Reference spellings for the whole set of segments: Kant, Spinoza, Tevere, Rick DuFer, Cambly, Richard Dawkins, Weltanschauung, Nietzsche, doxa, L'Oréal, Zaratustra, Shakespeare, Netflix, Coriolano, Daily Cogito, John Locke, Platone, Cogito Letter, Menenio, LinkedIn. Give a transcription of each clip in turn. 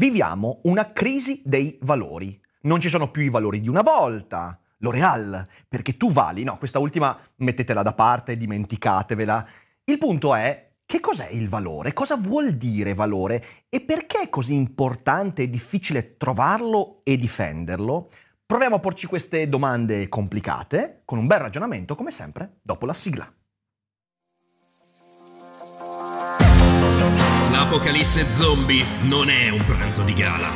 Viviamo una crisi dei valori. Non ci sono più i valori di una volta. L'Oréal, perché tu vali. No, questa ultima mettetela da parte, dimenticatevela. Il punto è, che cos'è il valore? Cosa vuol dire valore? E perché è così importante e difficile trovarlo e difenderlo? Proviamo a porci queste domande complicate, con un bel ragionamento, come sempre, dopo la sigla. L'apocalisse zombie non è un pranzo di gala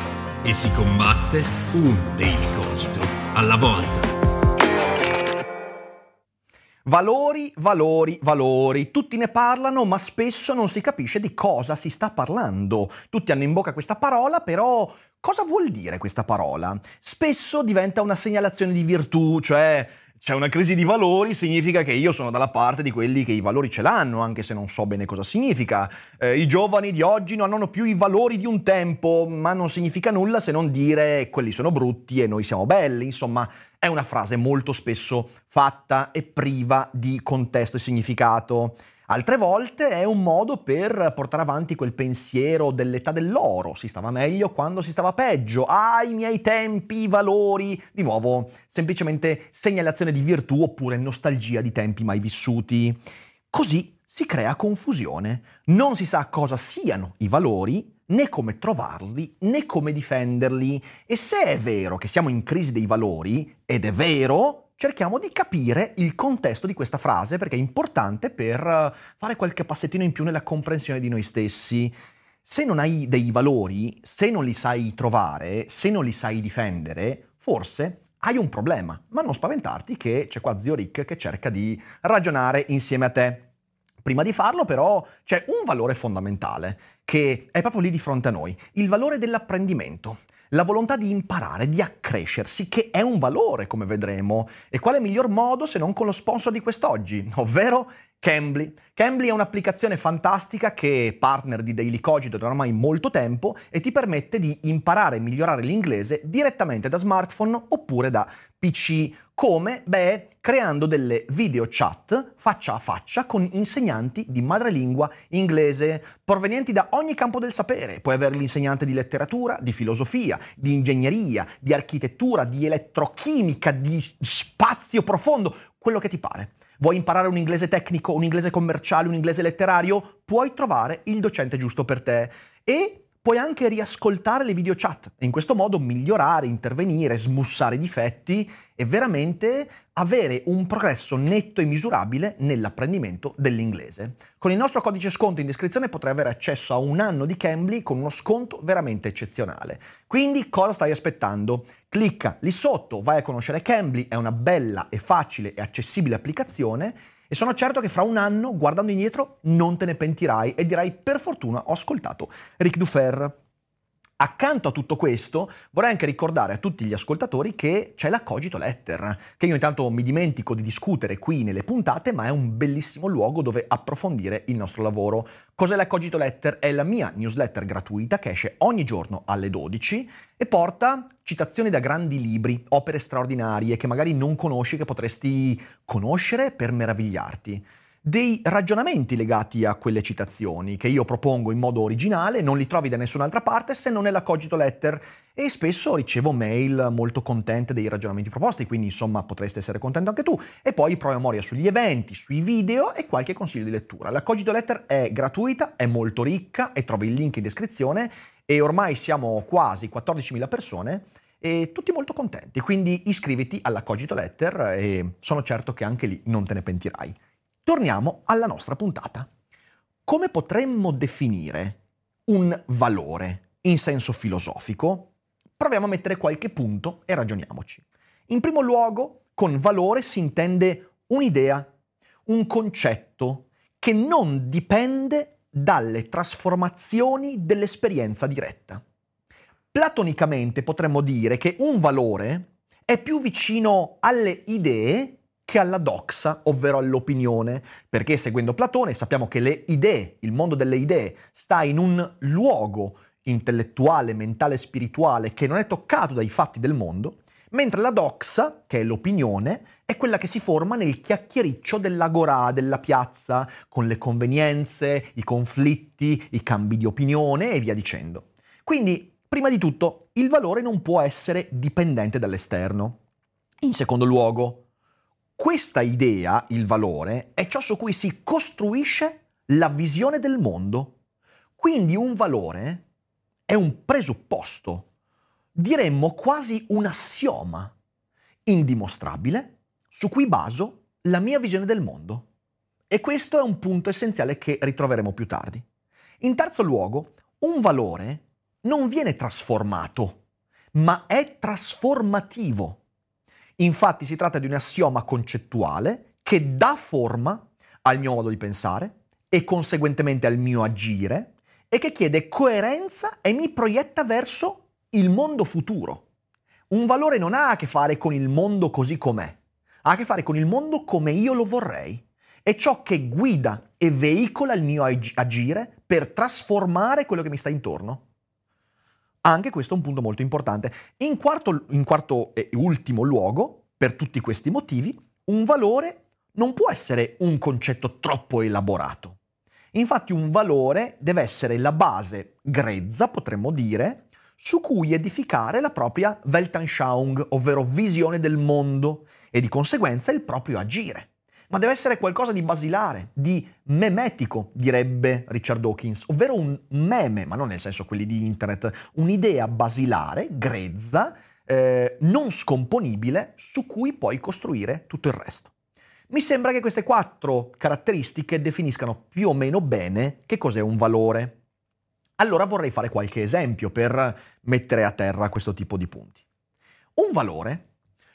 e si combatte un Daily Cogito alla volta. Valori, valori, valori. Tutti ne parlano, ma spesso non si capisce di cosa si sta parlando. Tutti hanno in bocca questa parola, però cosa vuol dire questa parola? Spesso diventa una segnalazione di virtù, cioè c'è una crisi di valori, significa che io sono dalla parte di quelli che i valori ce l'hanno, anche se non so bene cosa significa. I giovani di oggi non hanno più i valori di un tempo, ma non significa nulla se non dire quelli sono brutti e noi siamo belli. Insomma, è una frase molto spesso fatta e priva di contesto e significato. Altre volte è un modo per portare avanti quel pensiero dell'età dell'oro, si stava meglio quando si stava peggio, ai miei tempi, i valori, di nuovo semplicemente segnalazione di virtù oppure nostalgia di tempi mai vissuti. Così si crea confusione, non si sa cosa siano i valori, né come trovarli, né come difenderli, e se è vero che siamo in crisi dei valori, ed è vero, cerchiamo di capire il contesto di questa frase perché è importante per fare qualche passettino in più nella comprensione di noi stessi. Se non hai dei valori, se non li sai trovare, se non li sai difendere, forse hai un problema, ma non spaventarti che c'è qua zio Rick che cerca di ragionare insieme a te. Prima di farlo però c'è un valore fondamentale che è proprio lì di fronte a noi, il valore dell'apprendimento. La volontà di imparare, di accrescersi, che è un valore, come vedremo. E quale miglior modo se non con lo sponsor di quest'oggi, ovvero Cambly. Cambly è un'applicazione fantastica che è partner di Daily Cogito da ormai molto tempo e ti permette di imparare e migliorare l'inglese direttamente da smartphone oppure da PC. Come? Beh, creando delle video chat faccia a faccia con insegnanti di madrelingua inglese provenienti da ogni campo del sapere. Puoi avere l'insegnante di letteratura, di filosofia, di ingegneria, di architettura, di elettrochimica, di spazio profondo, quello che ti pare. Vuoi imparare un inglese tecnico, un inglese commerciale, un inglese letterario? Puoi trovare il docente giusto per te. E puoi anche riascoltare le video chat e in questo modo migliorare, intervenire, smussare i difetti e veramente avere un progresso netto e misurabile nell'apprendimento dell'inglese. Con il nostro codice sconto in descrizione potrai avere accesso a un anno di Cambly con uno sconto veramente eccezionale. Quindi cosa stai aspettando? Clicca lì sotto, vai a conoscere Cambly, è una bella e facile e accessibile applicazione e sono certo che fra un anno, guardando indietro, non te ne pentirai e dirai per fortuna ho ascoltato Rick DuFer. Accanto a tutto questo vorrei anche ricordare a tutti gli ascoltatori che c'è la Cogito Letter, che io intanto mi dimentico di discutere qui nelle puntate, ma è un bellissimo luogo dove approfondire il nostro lavoro. Cos'è la Cogito Letter? È la mia newsletter gratuita che esce ogni giorno alle 12 e porta citazioni da grandi libri, opere straordinarie che magari non conosci, che potresti conoscere per meravigliarti. Dei ragionamenti legati a quelle citazioni che io propongo in modo originale, non li trovi da nessun'altra parte se non nella Cogito Letter e spesso ricevo mail molto contente dei ragionamenti proposti, quindi insomma potresti essere contento anche tu. E poi promemoria sugli eventi, sui video e qualche consiglio di lettura. La Cogito Letter è gratuita, è molto ricca e trovi il link in descrizione e ormai siamo quasi 14.000 persone e tutti molto contenti, quindi iscriviti alla Cogito Letter e sono certo che anche lì non te ne pentirai. Torniamo alla nostra puntata. Come potremmo definire un valore in senso filosofico? Proviamo a mettere qualche punto e ragioniamoci. In primo luogo, con valore si intende un'idea, un concetto che non dipende dalle trasformazioni dell'esperienza diretta. Platonicamente potremmo dire che un valore è più vicino alle idee che alla doxa, ovvero all'opinione, perché seguendo Platone sappiamo che le idee, il mondo delle idee, sta in un luogo intellettuale, mentale, spirituale che non è toccato dai fatti del mondo, mentre la doxa, che è l'opinione, è quella che si forma nel chiacchiericcio dell'agorà, della piazza, con le convenienze, i conflitti, i cambi di opinione e via dicendo. Quindi, prima di tutto, il valore non può essere dipendente dall'esterno. In secondo luogo, questa idea, il valore, è ciò su cui si costruisce la visione del mondo. Quindi un valore è un presupposto, diremmo quasi un assioma, indimostrabile, su cui baso la mia visione del mondo. E questo è un punto essenziale che ritroveremo più tardi. In terzo luogo, un valore non viene trasformato, ma è trasformativo. Infatti si tratta di un assioma concettuale che dà forma al mio modo di pensare e conseguentemente al mio agire e che chiede coerenza e mi proietta verso il mondo futuro. Un valore non ha a che fare con il mondo così com'è, ha a che fare con il mondo come io lo vorrei. È ciò che guida e veicola il mio agire per trasformare quello che mi sta intorno. Anche questo è un punto molto importante. In quarto e ultimo luogo, per tutti questi motivi, un valore non può essere un concetto troppo elaborato. Infatti un valore deve essere la base grezza, potremmo dire, su cui edificare la propria Weltanschauung, ovvero visione del mondo, e di conseguenza il proprio agire. Ma deve essere qualcosa di basilare, di memetico, direbbe Richard Dawkins, ovvero un meme, ma non nel senso quelli di internet, un'idea basilare, grezza, non scomponibile, su cui puoi costruire tutto il resto. Mi sembra che queste quattro caratteristiche definiscano più o meno bene che cos'è un valore. Allora vorrei fare qualche esempio per mettere a terra questo tipo di punti. Un valore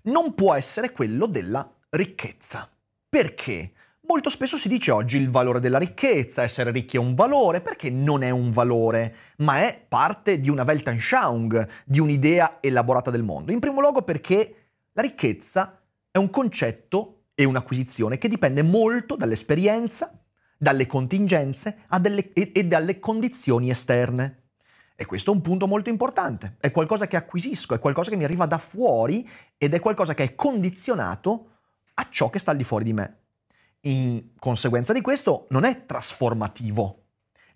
non può essere quello della ricchezza. Perché? Molto spesso si dice oggi il valore della ricchezza, essere ricchi è un valore, perché non è un valore, ma è parte di una Weltanschauung, di un'idea elaborata del mondo. In primo luogo perché la ricchezza è un concetto e un'acquisizione che dipende molto dall'esperienza, dalle contingenze e dalle condizioni esterne. E questo è un punto molto importante, è qualcosa che acquisisco, è qualcosa che mi arriva da fuori ed è qualcosa che è condizionato a ciò che sta al di fuori di me. In conseguenza di questo non è trasformativo.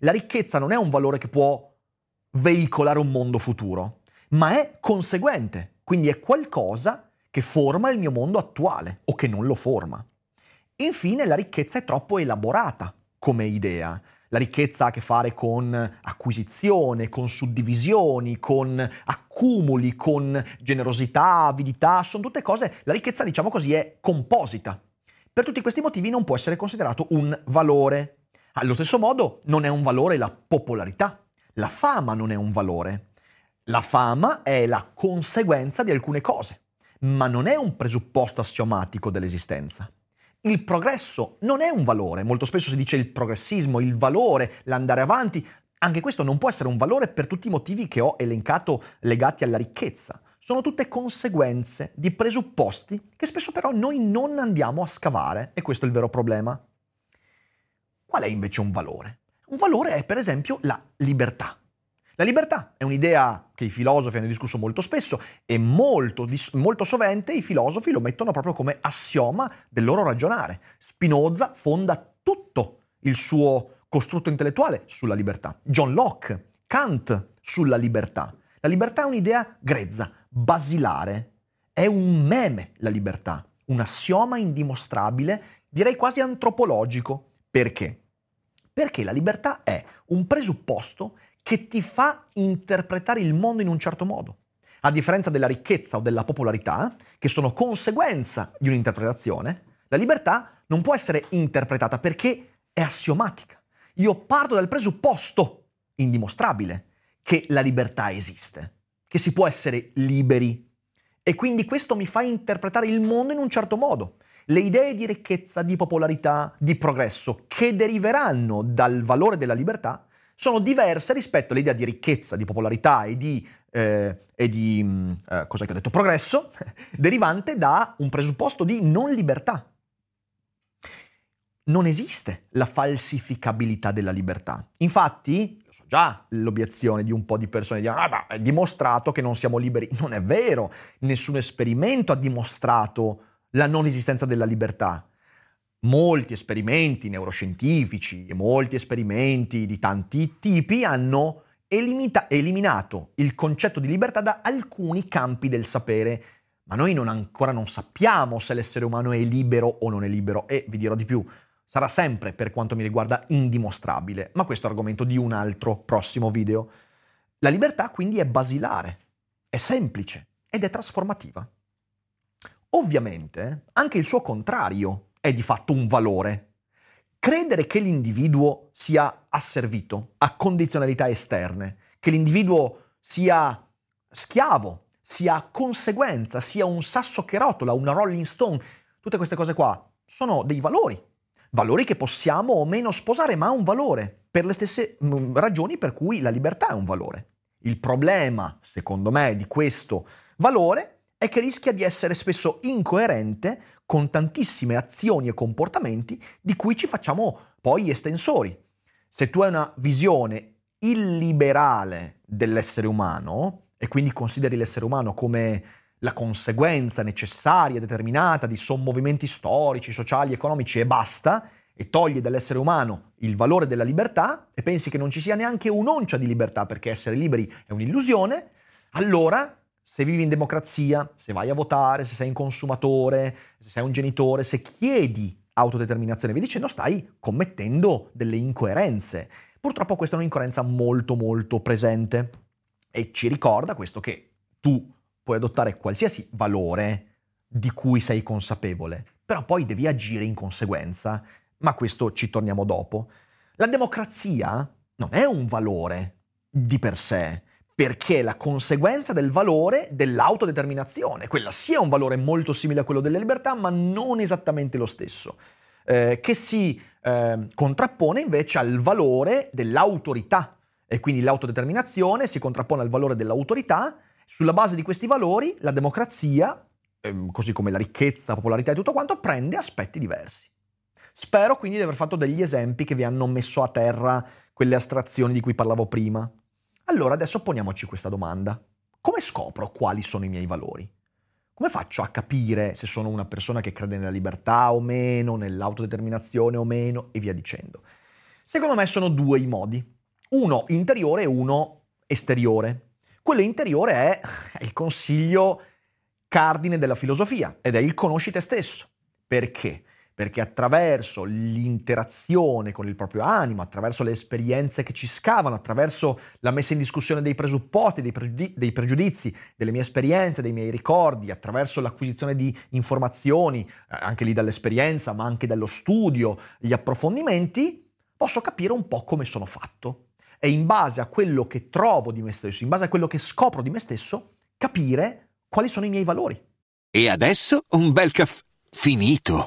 La ricchezza non è un valore che può veicolare un mondo futuro, ma è conseguente, quindi è qualcosa che forma il mio mondo attuale o che non lo forma. Infine, la ricchezza è troppo elaborata come idea. La ricchezza ha a che fare con acquisizione, con suddivisioni, con accumuli, con generosità, avidità, sono tutte cose. La ricchezza, diciamo così, è composita. Per tutti questi motivi non può essere considerato un valore. Allo stesso modo non è un valore la popolarità. La fama non è un valore. La fama è la conseguenza di alcune cose, ma non è un presupposto assiomatico dell'esistenza. Il progresso non è un valore, molto spesso si dice il progressismo, il valore, l'andare avanti, anche questo non può essere un valore per tutti i motivi che ho elencato legati alla ricchezza. Sono tutte conseguenze di presupposti che spesso però noi non andiamo a scavare e questo è il vero problema. Qual è invece un valore? Un valore è per esempio la libertà. La libertà è un'idea che i filosofi hanno discusso molto spesso e molto sovente i filosofi lo mettono proprio come assioma del loro ragionare. Spinoza fonda tutto il suo costrutto intellettuale sulla libertà. John Locke, Kant sulla libertà. La libertà è un'idea grezza, basilare. È un meme la libertà, un assioma indimostrabile, direi quasi antropologico. Perché? Perché la libertà è un presupposto che ti fa interpretare il mondo in un certo modo. A differenza della ricchezza o della popolarità, che sono conseguenza di un'interpretazione, la libertà non può essere interpretata perché è assiomatica. Io parto dal presupposto indimostrabile che la libertà esiste, che si può essere liberi. E quindi questo mi fa interpretare il mondo in un certo modo. le idee di ricchezza, di popolarità, di progresso che deriveranno dal valore della libertà sono diverse rispetto all'idea di ricchezza, di popolarità e di progresso derivante da un presupposto di non libertà. Non esiste la falsificabilità della libertà. Infatti, lo so già, l'obiezione di un po' di persone di è dimostrato che non siamo liberi. Non è vero, nessun esperimento ha dimostrato la non esistenza della libertà. Molti esperimenti neuroscientifici e molti esperimenti di tanti tipi hanno eliminato il concetto di libertà da alcuni campi del sapere, ma noi ancora non sappiamo se l'essere umano è libero o non è libero, e vi dirò di più, sarà sempre, per quanto mi riguarda, indimostrabile, ma questo è argomento di un altro prossimo video. La libertà quindi è basilare, è semplice ed è trasformativa. Ovviamente anche il suo contrario è di fatto un valore. Credere che l'individuo sia asservito a condizionalità esterne, che l'individuo sia schiavo, sia conseguenza, sia un sasso che rotola, una Rolling Stone, tutte queste cose qua sono dei valori che possiamo o meno sposare, ma ha un valore, per le stesse ragioni per cui la libertà è un valore. Il problema, secondo me, di questo valore è che rischia di essere spesso incoerente con tantissime azioni e comportamenti di cui ci facciamo poi estensori. Se tu hai una visione illiberale dell'essere umano e quindi consideri l'essere umano come la conseguenza necessaria, determinata di sommovimenti storici, sociali, economici e basta, e togli dall'essere umano il valore della libertà e pensi che non ci sia neanche un'oncia di libertà perché essere liberi è un'illusione, allora se vivi in democrazia, se vai a votare, se sei un consumatore, se sei un genitore, se chiedi autodeterminazione, vi dicendo, stai commettendo delle incoerenze. Purtroppo questa è un'incoerenza molto molto presente e ci ricorda questo, che tu puoi adottare qualsiasi valore di cui sei consapevole, però poi devi agire in conseguenza, ma questo ci torniamo dopo. La democrazia non è un valore di per sé, perché la conseguenza del valore dell'autodeterminazione, quella sia un valore molto simile a quello della libertà, ma non esattamente lo stesso, che si contrappone invece al valore dell'autorità, e quindi l'autodeterminazione si contrappone al valore dell'autorità. Sulla base di questi valori la democrazia, così come la ricchezza, la popolarità e tutto quanto, prende aspetti diversi. Spero quindi di aver fatto degli esempi che vi hanno messo a terra quelle astrazioni di cui parlavo prima. Allora adesso poniamoci questa domanda: come scopro quali sono i miei valori? Come faccio a capire se sono una persona che crede nella libertà o meno, nell'autodeterminazione o meno, e via dicendo? Secondo me sono due i modi, uno interiore e uno esteriore. Quello interiore è il consiglio cardine della filosofia ed è il conosci te stesso. Perché? Perché attraverso l'interazione con il proprio animo, attraverso le esperienze che ci scavano, attraverso la messa in discussione dei presupposti, dei pregiudizi, delle mie esperienze, dei miei ricordi, attraverso l'acquisizione di informazioni, anche lì dall'esperienza, ma anche dallo studio, gli approfondimenti, posso capire un po' come sono fatto. E in base a quello che trovo di me stesso, in base a quello che scopro di me stesso, capire quali sono i miei valori. E adesso un bel caffè finito.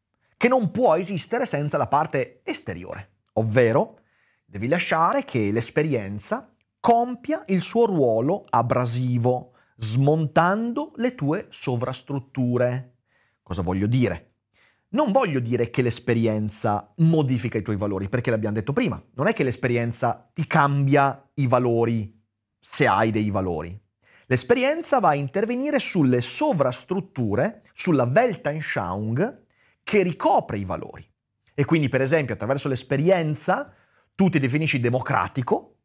che non può esistere senza la parte esteriore, ovvero devi lasciare che l'esperienza compia il suo ruolo abrasivo, smontando le tue sovrastrutture. Cosa voglio dire? Non voglio dire che l'esperienza modifica i tuoi valori, perché l'abbiamo detto prima, non è che l'esperienza ti cambia i valori se hai dei valori. L'esperienza va a intervenire sulle sovrastrutture, sulla Weltanschauung, che ricopre i valori. E quindi, per esempio, attraverso l'esperienza tu ti definisci democratico,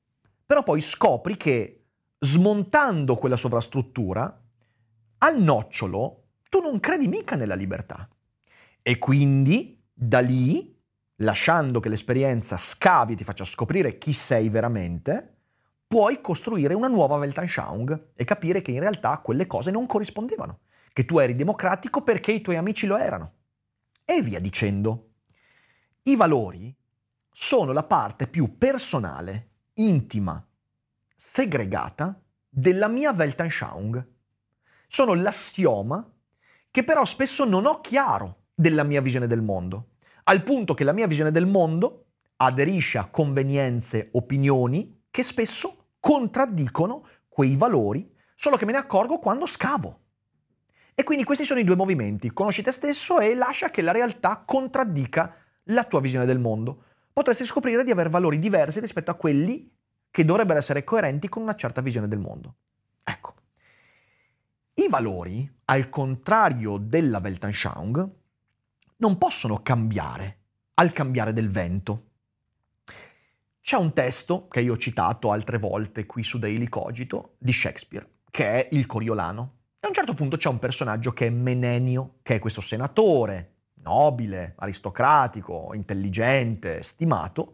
però poi scopri che smontando quella sovrastruttura al nocciolo tu non credi mica nella libertà. E quindi da lì, lasciando che l'esperienza scavi e ti faccia scoprire chi sei veramente, puoi costruire una nuova Weltanschauung e capire che in realtà quelle cose non corrispondevano, che tu eri democratico perché i tuoi amici lo erano. E via dicendo. I valori sono la parte più personale, intima, segregata della mia Weltanschauung. Sono l'assioma che però spesso non ho chiaro della mia visione del mondo, al punto che la mia visione del mondo aderisce a convenienze, opinioni che spesso contraddicono quei valori, solo che me ne accorgo quando scavo. E quindi questi sono i due movimenti: conosci te stesso e lascia che la realtà contraddica la tua visione del mondo. Potresti scoprire di avere valori diversi rispetto a quelli che dovrebbero essere coerenti con una certa visione del mondo. Ecco. I valori, al contrario della Weltanschauung, non possono cambiare al cambiare del vento. C'è un testo che io ho citato altre volte qui su Daily Cogito di Shakespeare, che è il Coriolano. E a un certo punto c'è un personaggio che è Menenio, che è questo senatore, nobile, aristocratico, intelligente, stimato,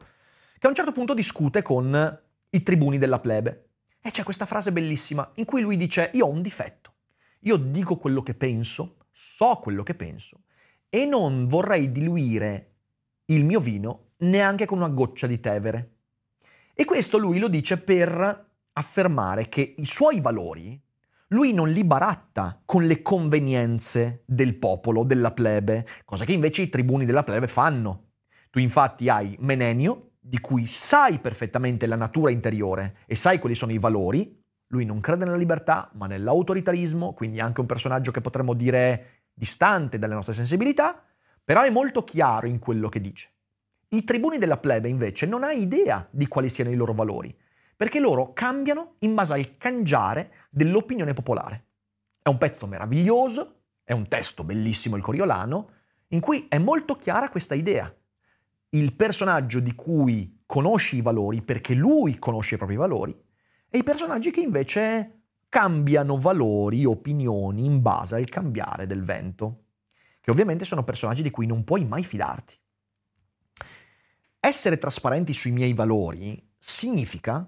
che a un certo punto discute con i tribuni della plebe. E c'è questa frase bellissima in cui lui dice: io ho un difetto, io dico quello che penso, so quello che penso, e non vorrei diluire il mio vino neanche con una goccia di tevere. E questo lui lo dice per affermare che i suoi valori lui non li baratta con le convenienze del popolo, della plebe, cosa che invece i tribuni della plebe fanno. Tu infatti hai Menenio, di cui sai perfettamente la natura interiore e sai quali sono i valori. Lui non crede nella libertà, ma nell'autoritarismo, quindi anche un personaggio che potremmo dire distante dalle nostre sensibilità, però è molto chiaro in quello che dice. I tribuni della plebe invece non ha idea di quali siano i loro valori, perché loro cambiano in base al cangiare dell'opinione popolare. È un pezzo meraviglioso, è un testo bellissimo, il Coriolano, in cui è molto chiara questa idea. Il personaggio di cui conosci i valori perché lui conosce i propri valori, e i personaggi che invece cambiano valori, opinioni in base al cambiare del vento, che ovviamente sono personaggi di cui non puoi mai fidarti. Essere trasparenti sui miei valori significa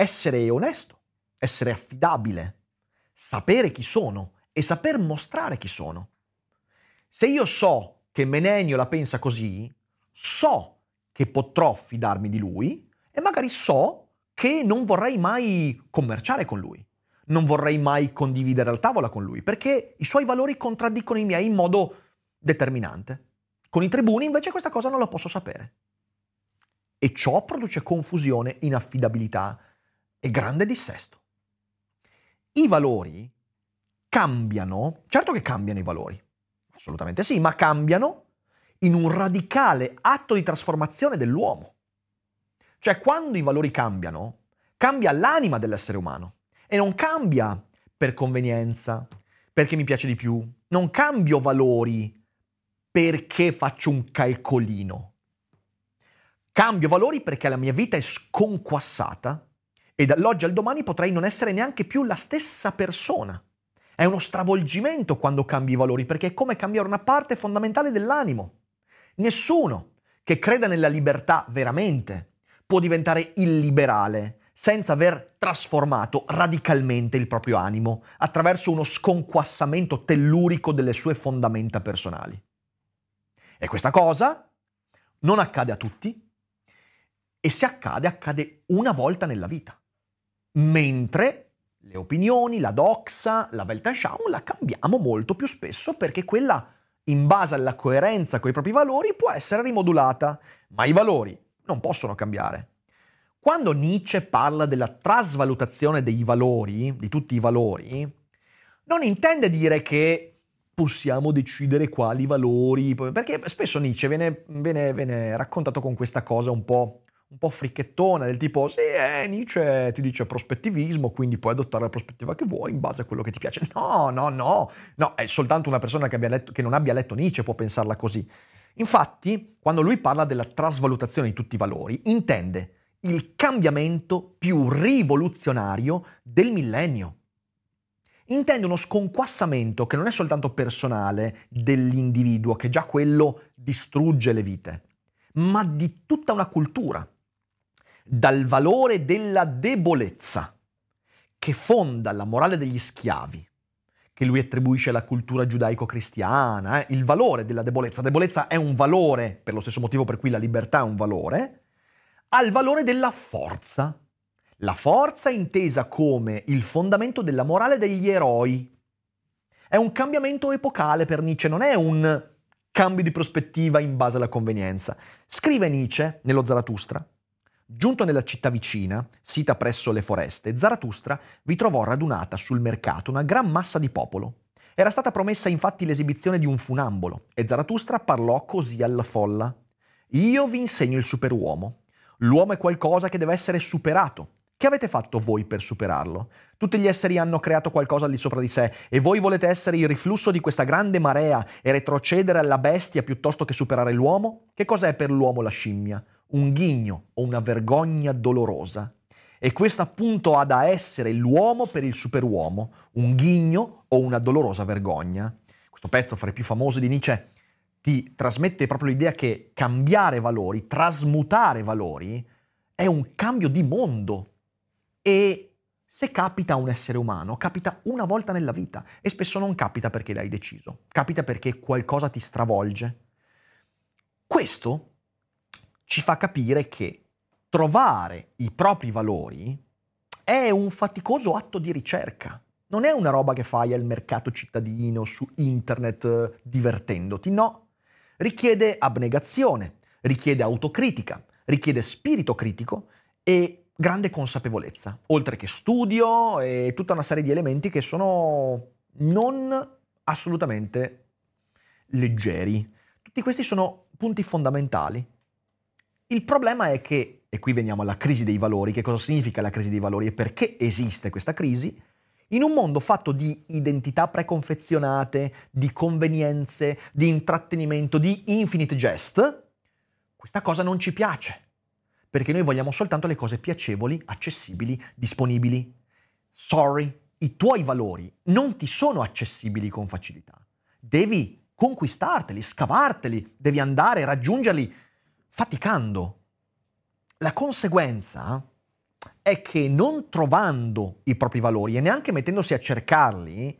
essere onesto, essere affidabile, sapere chi sono e saper mostrare chi sono. Se io so che Menenio la pensa così, so che potrò fidarmi di lui e magari so che non vorrei mai commerciare con lui, non vorrei mai condividere la tavola con lui, perché i suoi valori contraddicono i miei in modo determinante. Con i tribuni invece questa cosa non la posso sapere. E ciò produce confusione, inaffidabilità e grande dissesto. I valori cambiano, certo che cambiano i valori, assolutamente sì, ma cambiano in un radicale atto di trasformazione dell'uomo. Cioè, quando i valori cambiano, cambia l'anima dell'essere umano. E non cambia per convenienza, perché mi piace di più. Non cambio valori perché faccio un calcolino. Cambio valori perché la mia vita è sconquassata e dall'oggi al domani potrei non essere neanche più la stessa persona. È uno stravolgimento quando cambi i valori, perché è come cambiare una parte fondamentale dell'animo. Nessuno che creda nella libertà veramente può diventare illiberale senza aver trasformato radicalmente il proprio animo attraverso uno sconquassamento tellurico delle sue fondamenta personali. E questa cosa non accade a tutti, e se accade, accade una volta nella vita, mentre le opinioni, la doxa, la Weltanschauung la cambiamo molto più spesso, perché quella, in base alla coerenza con i propri valori, può essere rimodulata, ma i valori non possono cambiare. Quando Nietzsche parla della trasvalutazione dei valori, di tutti i valori, non intende dire che possiamo decidere quali valori, perché spesso Nietzsche viene raccontato con questa cosa un po' fricchettona, del tipo, sì, Nietzsche ti dice prospettivismo, quindi puoi adottare la prospettiva che vuoi in base a quello che ti piace. No, è soltanto una persona che non abbia letto Nietzsche può pensarla così. Infatti, quando lui parla della trasvalutazione di tutti i valori, intende il cambiamento più rivoluzionario del millennio. intende uno sconquassamento che non è soltanto personale dell'individuo, che già quello distrugge le vite, ma di tutta una cultura, dal valore della debolezza che fonda la morale degli schiavi, che lui attribuisce alla cultura giudaico-cristiana, il valore della debolezza. La debolezza è un valore, per lo stesso motivo per cui la libertà è un valore, al valore della forza. La forza intesa come il fondamento della morale degli eroi. È un cambiamento epocale per Nietzsche, non è un cambio di prospettiva in base alla convenienza. Scrive Nietzsche nello Zaratustra: giunto nella città vicina, sita presso le foreste, Zaratustra vi trovò radunata sul mercato una gran massa di popolo. Era stata promessa infatti l'esibizione di un funambolo, e Zaratustra parlò così alla folla: «Io vi insegno il superuomo. L'uomo è qualcosa che deve essere superato. Che avete fatto voi per superarlo? Tutti gli esseri hanno creato qualcosa al di sopra di sé, e voi volete essere il riflusso di questa grande marea e retrocedere alla bestia piuttosto che superare l'uomo? Che cos'è per l'uomo la scimmia? Un ghigno o una vergogna dolorosa. E questo appunto ha da essere l'uomo per il superuomo, un ghigno o una dolorosa vergogna». Questo pezzo, fra i più famosi di Nietzsche, ti trasmette proprio l'idea che cambiare valori, trasmutare valori, è un cambio di mondo. E se capita a un essere umano, capita una volta nella vita, e spesso non capita perché l'hai deciso, capita perché qualcosa ti stravolge. Questo ci fa capire che trovare i propri valori è un faticoso atto di ricerca. Non è una roba che fai al mercato cittadino, su internet, divertendoti, no. Richiede abnegazione, richiede autocritica, richiede spirito critico e grande consapevolezza, oltre che studio e tutta una serie di elementi che sono non assolutamente leggeri. Tutti questi sono punti fondamentali. Il problema è che, e qui veniamo alla crisi dei valori, che cosa significa la crisi dei valori e perché esiste questa crisi, in un mondo fatto di identità preconfezionate, di convenienze, di intrattenimento, di infinite jest, questa cosa non ci piace, perché noi vogliamo soltanto le cose piacevoli, accessibili, disponibili. Sorry, i tuoi valori non ti sono accessibili con facilità. Devi conquistarteli, scavarteli, devi andare a raggiungerli faticando. La conseguenza è che non trovando i propri valori e neanche mettendosi a cercarli,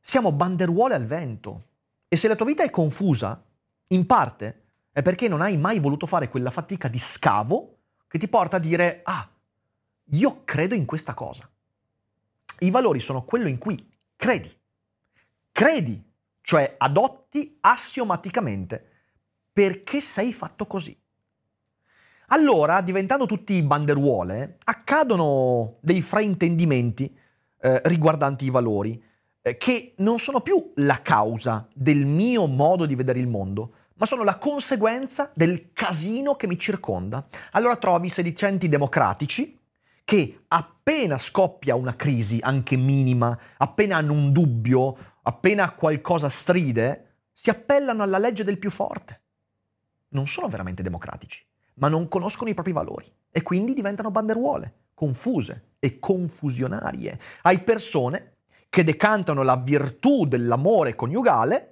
siamo banderuole al vento. E se la tua vita è confusa, in parte, è perché non hai mai voluto fare quella fatica di scavo che ti porta a dire: ah, io credo in questa cosa. I valori sono quello in cui credi. Credi, cioè adotti assiomaticamente perché sei fatto così. Allora, diventando tutti banderuole, accadono dei fraintendimenti riguardanti i valori, che non sono più la causa del mio modo di vedere il mondo, ma sono la conseguenza del casino che mi circonda. Allora trovi sedicenti democratici che appena scoppia una crisi, anche minima, appena hanno un dubbio, appena qualcosa stride, si appellano alla legge del più forte. Non sono veramente democratici, ma non conoscono i propri valori e quindi diventano banderuole, confuse e confusionarie. Hai persone che decantano la virtù dell'amore coniugale,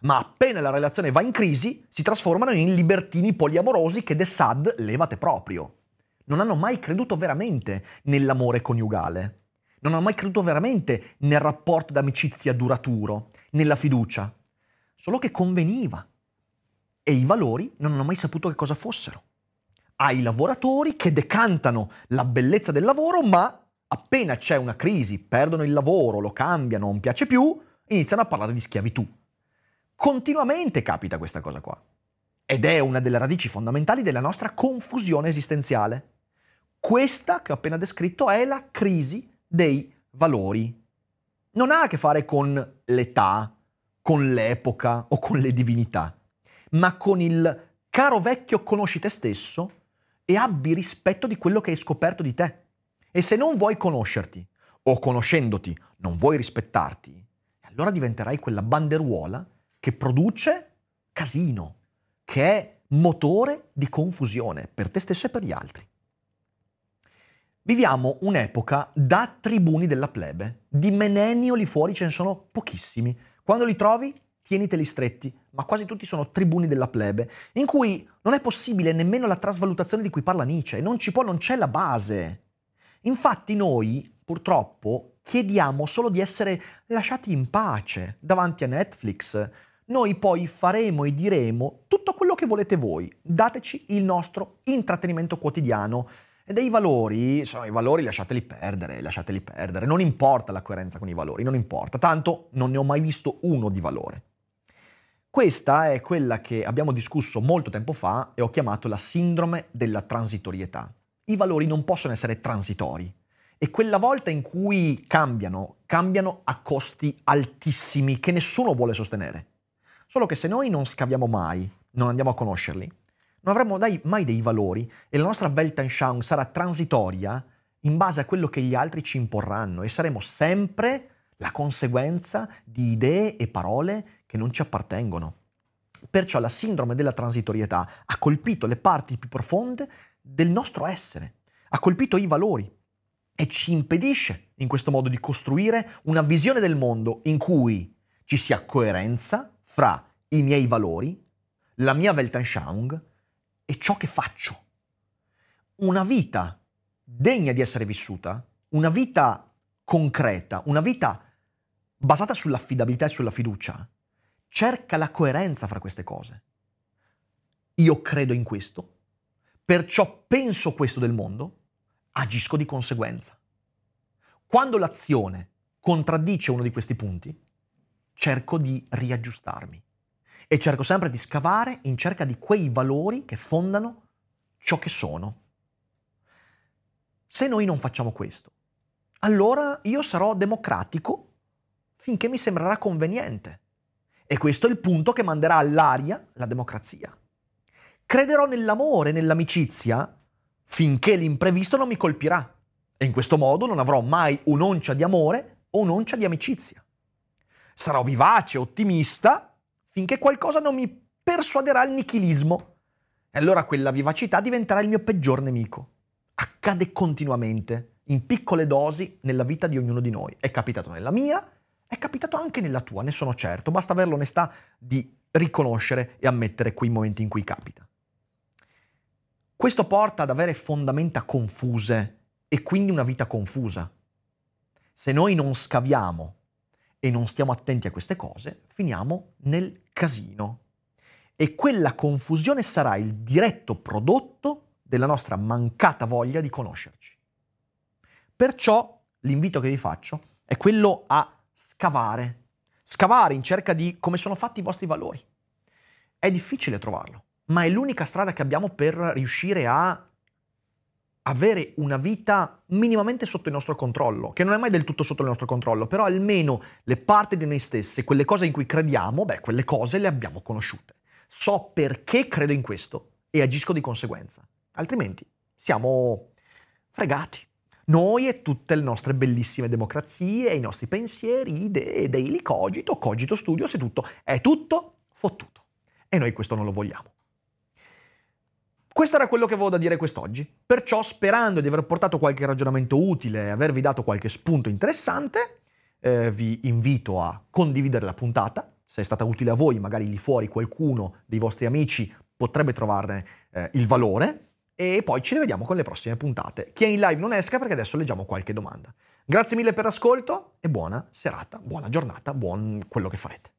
ma appena la relazione va in crisi si trasformano in libertini poliamorosi che de sad levate proprio. Non hanno mai creduto veramente nell'amore coniugale, non hanno mai creduto veramente nel rapporto d'amicizia duraturo, nella fiducia, solo che conveniva. E i valori non hanno mai saputo che cosa fossero. Hai lavoratori che decantano la bellezza del lavoro, ma appena c'è una crisi, perdono il lavoro, lo cambiano, non piace più, iniziano a parlare di schiavitù. Continuamente capita questa cosa qua. Ed è una delle radici fondamentali della nostra confusione esistenziale. Questa che ho appena descritto è la crisi dei valori. Non ha a che fare con l'età, con l'epoca o con le divinità, ma con il caro vecchio conosci te stesso e abbi rispetto di quello che hai scoperto di te. E se non vuoi conoscerti, o conoscendoti non vuoi rispettarti, allora diventerai quella banderuola che produce casino, che è motore di confusione per te stesso e per gli altri. Viviamo un'epoca da tribuni della plebe. Di Menenio lì fuori ce ne sono pochissimi. Quando li trovi, tieniteli stretti, ma quasi tutti sono tribuni della plebe, in cui non è possibile nemmeno la trasvalutazione di cui parla Nietzsche, non c'è la base. Infatti noi, purtroppo, chiediamo solo di essere lasciati in pace davanti a Netflix. Noi poi faremo e diremo tutto quello che volete voi, dateci il nostro intrattenimento quotidiano. E dei valori, sono i valori, lasciateli perdere, non importa la coerenza con i valori, non importa, tanto non ne ho mai visto uno di valore. Questa è quella che abbiamo discusso molto tempo fa e ho chiamato la sindrome della transitorietà. I valori non possono essere transitori e quella volta in cui cambiano a costi altissimi che nessuno vuole sostenere. Solo che se noi non scaviamo mai, non andiamo a conoscerli, non avremo mai dei valori e la nostra Weltanschauung sarà transitoria in base a quello che gli altri ci imporranno e saremo sempre la conseguenza di idee e parole che non ci appartengono. Perciò la sindrome della transitorietà ha colpito le parti più profonde del nostro essere, ha colpito i valori e ci impedisce in questo modo di costruire una visione del mondo in cui ci sia coerenza fra i miei valori, la mia Weltanschauung e ciò che faccio. Una vita degna di essere vissuta, una vita concreta, una vita basata sull'affidabilità e sulla fiducia, cerca la coerenza fra queste cose. Io credo in questo, perciò penso questo del mondo, agisco di conseguenza. Quando l'azione contraddice uno di questi punti, cerco di riaggiustarmi. E cerco sempre di scavare in cerca di quei valori che fondano ciò che sono. Se noi non facciamo questo, allora io sarò democratico finché mi sembrerà conveniente. E questo è il punto che manderà all'aria la democrazia. Crederò nell'amore, nell'amicizia, finché l'imprevisto non mi colpirà. E in questo modo non avrò mai un'oncia di amore o un'oncia di amicizia. Sarò vivace, ottimista, finché qualcosa non mi persuaderà al nichilismo. E allora quella vivacità diventerà il mio peggior nemico. Accade continuamente, in piccole dosi, nella vita di ognuno di noi. È capitato nella mia, è capitato anche nella tua, ne sono certo. Basta avere l'onestà di riconoscere e ammettere quei momenti in cui capita. Questo porta ad avere fondamenta confuse e quindi una vita confusa. Se noi non scaviamo e non stiamo attenti a queste cose, finiamo nel casino. E quella confusione sarà il diretto prodotto della nostra mancata voglia di conoscerci. Perciò l'invito che vi faccio è quello a scavare in cerca di come sono fatti i vostri valori. È difficile trovarlo, ma è l'unica strada che abbiamo per riuscire a avere una vita minimamente sotto il nostro controllo, che non è mai del tutto sotto il nostro controllo, però almeno le parti di noi stesse, quelle cose in cui crediamo, quelle cose le abbiamo conosciute. So perché credo in questo e agisco di conseguenza. Altrimenti siamo fregati. Noi e tutte le nostre bellissime democrazie, i nostri pensieri, idee, Daily Cogito, Cogito Studios e tutto. È tutto fottuto. E noi questo non lo vogliamo. Questo era quello che avevo da dire quest'oggi, perciò sperando di aver portato qualche ragionamento utile e avervi dato qualche spunto interessante, vi invito a condividere la puntata, se è stata utile a voi, magari lì fuori qualcuno dei vostri amici potrebbe trovarne il valore, e poi ci rivediamo con le prossime puntate. Chi è in live non esca perché adesso leggiamo qualche domanda. Grazie mille per l'ascolto e buona serata, buona giornata, buon quello che farete.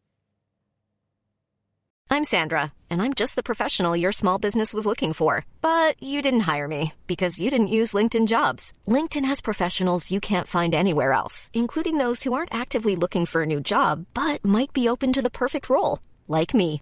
I'm Sandra, and I'm just the professional your small business was looking for. But you didn't hire me because you didn't use LinkedIn Jobs. LinkedIn has professionals you can't find anywhere else, including those who aren't actively looking for a new job, but might be open to the perfect role, like me.